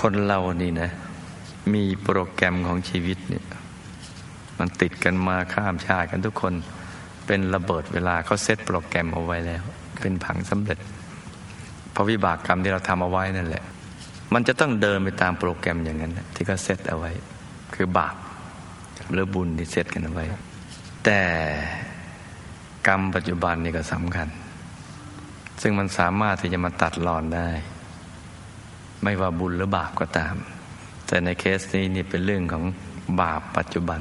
คนเรานี่นะมีโปรแกรมของชีวิตเนี่ยมันติดกันมาข้ามชาติกันทุกคนเป็นระเบิดเวลาเขาเซตโปรแกรมเอาไว้แล้วเป็นผังสำเร็จเพราะวิบากกรรมที่เราทำเอาไว้นั่นแหละมันจะต้องเดินไปตามโปรแกรมอย่างนั้นที่เขาเซตเอาไว้คือบาปหรือบุญที่เซตกันเอาไว้แต่กรรมปัจจุบันนี่ก็สำคัญซึ่งมันสามารถที่จะมาตัดรอนได้ไม่ว่าบุญหรือบาปก็ตามแต่ในเคสนี้นี่เป็นเรื่องของบาปปัจจุบัน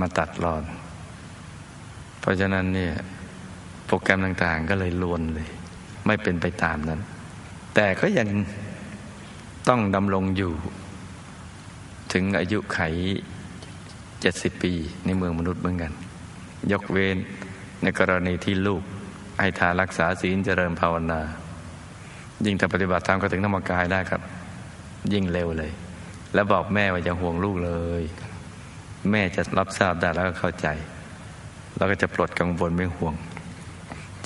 มาตัดรอนเพราะฉะนั้นเนี่ยโปรแกรมต่างๆก็เลยล้วนเลยไม่เป็นไปตามนั้นแต่ก็ยังต้องดำรงอยู่ถึงอายุไข70ปีในเมืองมนุษย์เหมือนกันยกเว้นในกรณีที่ลูกให้ทานรักษาศีลเจริญภาวนายิ่งถ้าปฏิบัติธรรมก็ถึงธรรมกายได้ครับยิ่งเร็วเลยแล้วบอกแม่ว่าอย่าห่วงลูกเลยแม่จะรับทราบได้แล้วก็เข้าใจแล้วก็จะปลดกังวลไม่ห่วง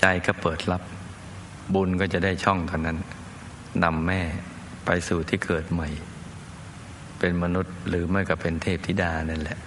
ใจก็เปิดรับบุญก็จะได้ช่องตอนนั้นนำแม่ไปสู่ที่เกิดใหม่เป็นมนุษย์หรือไม่ก็เป็นเทพธิดานั่นแหละ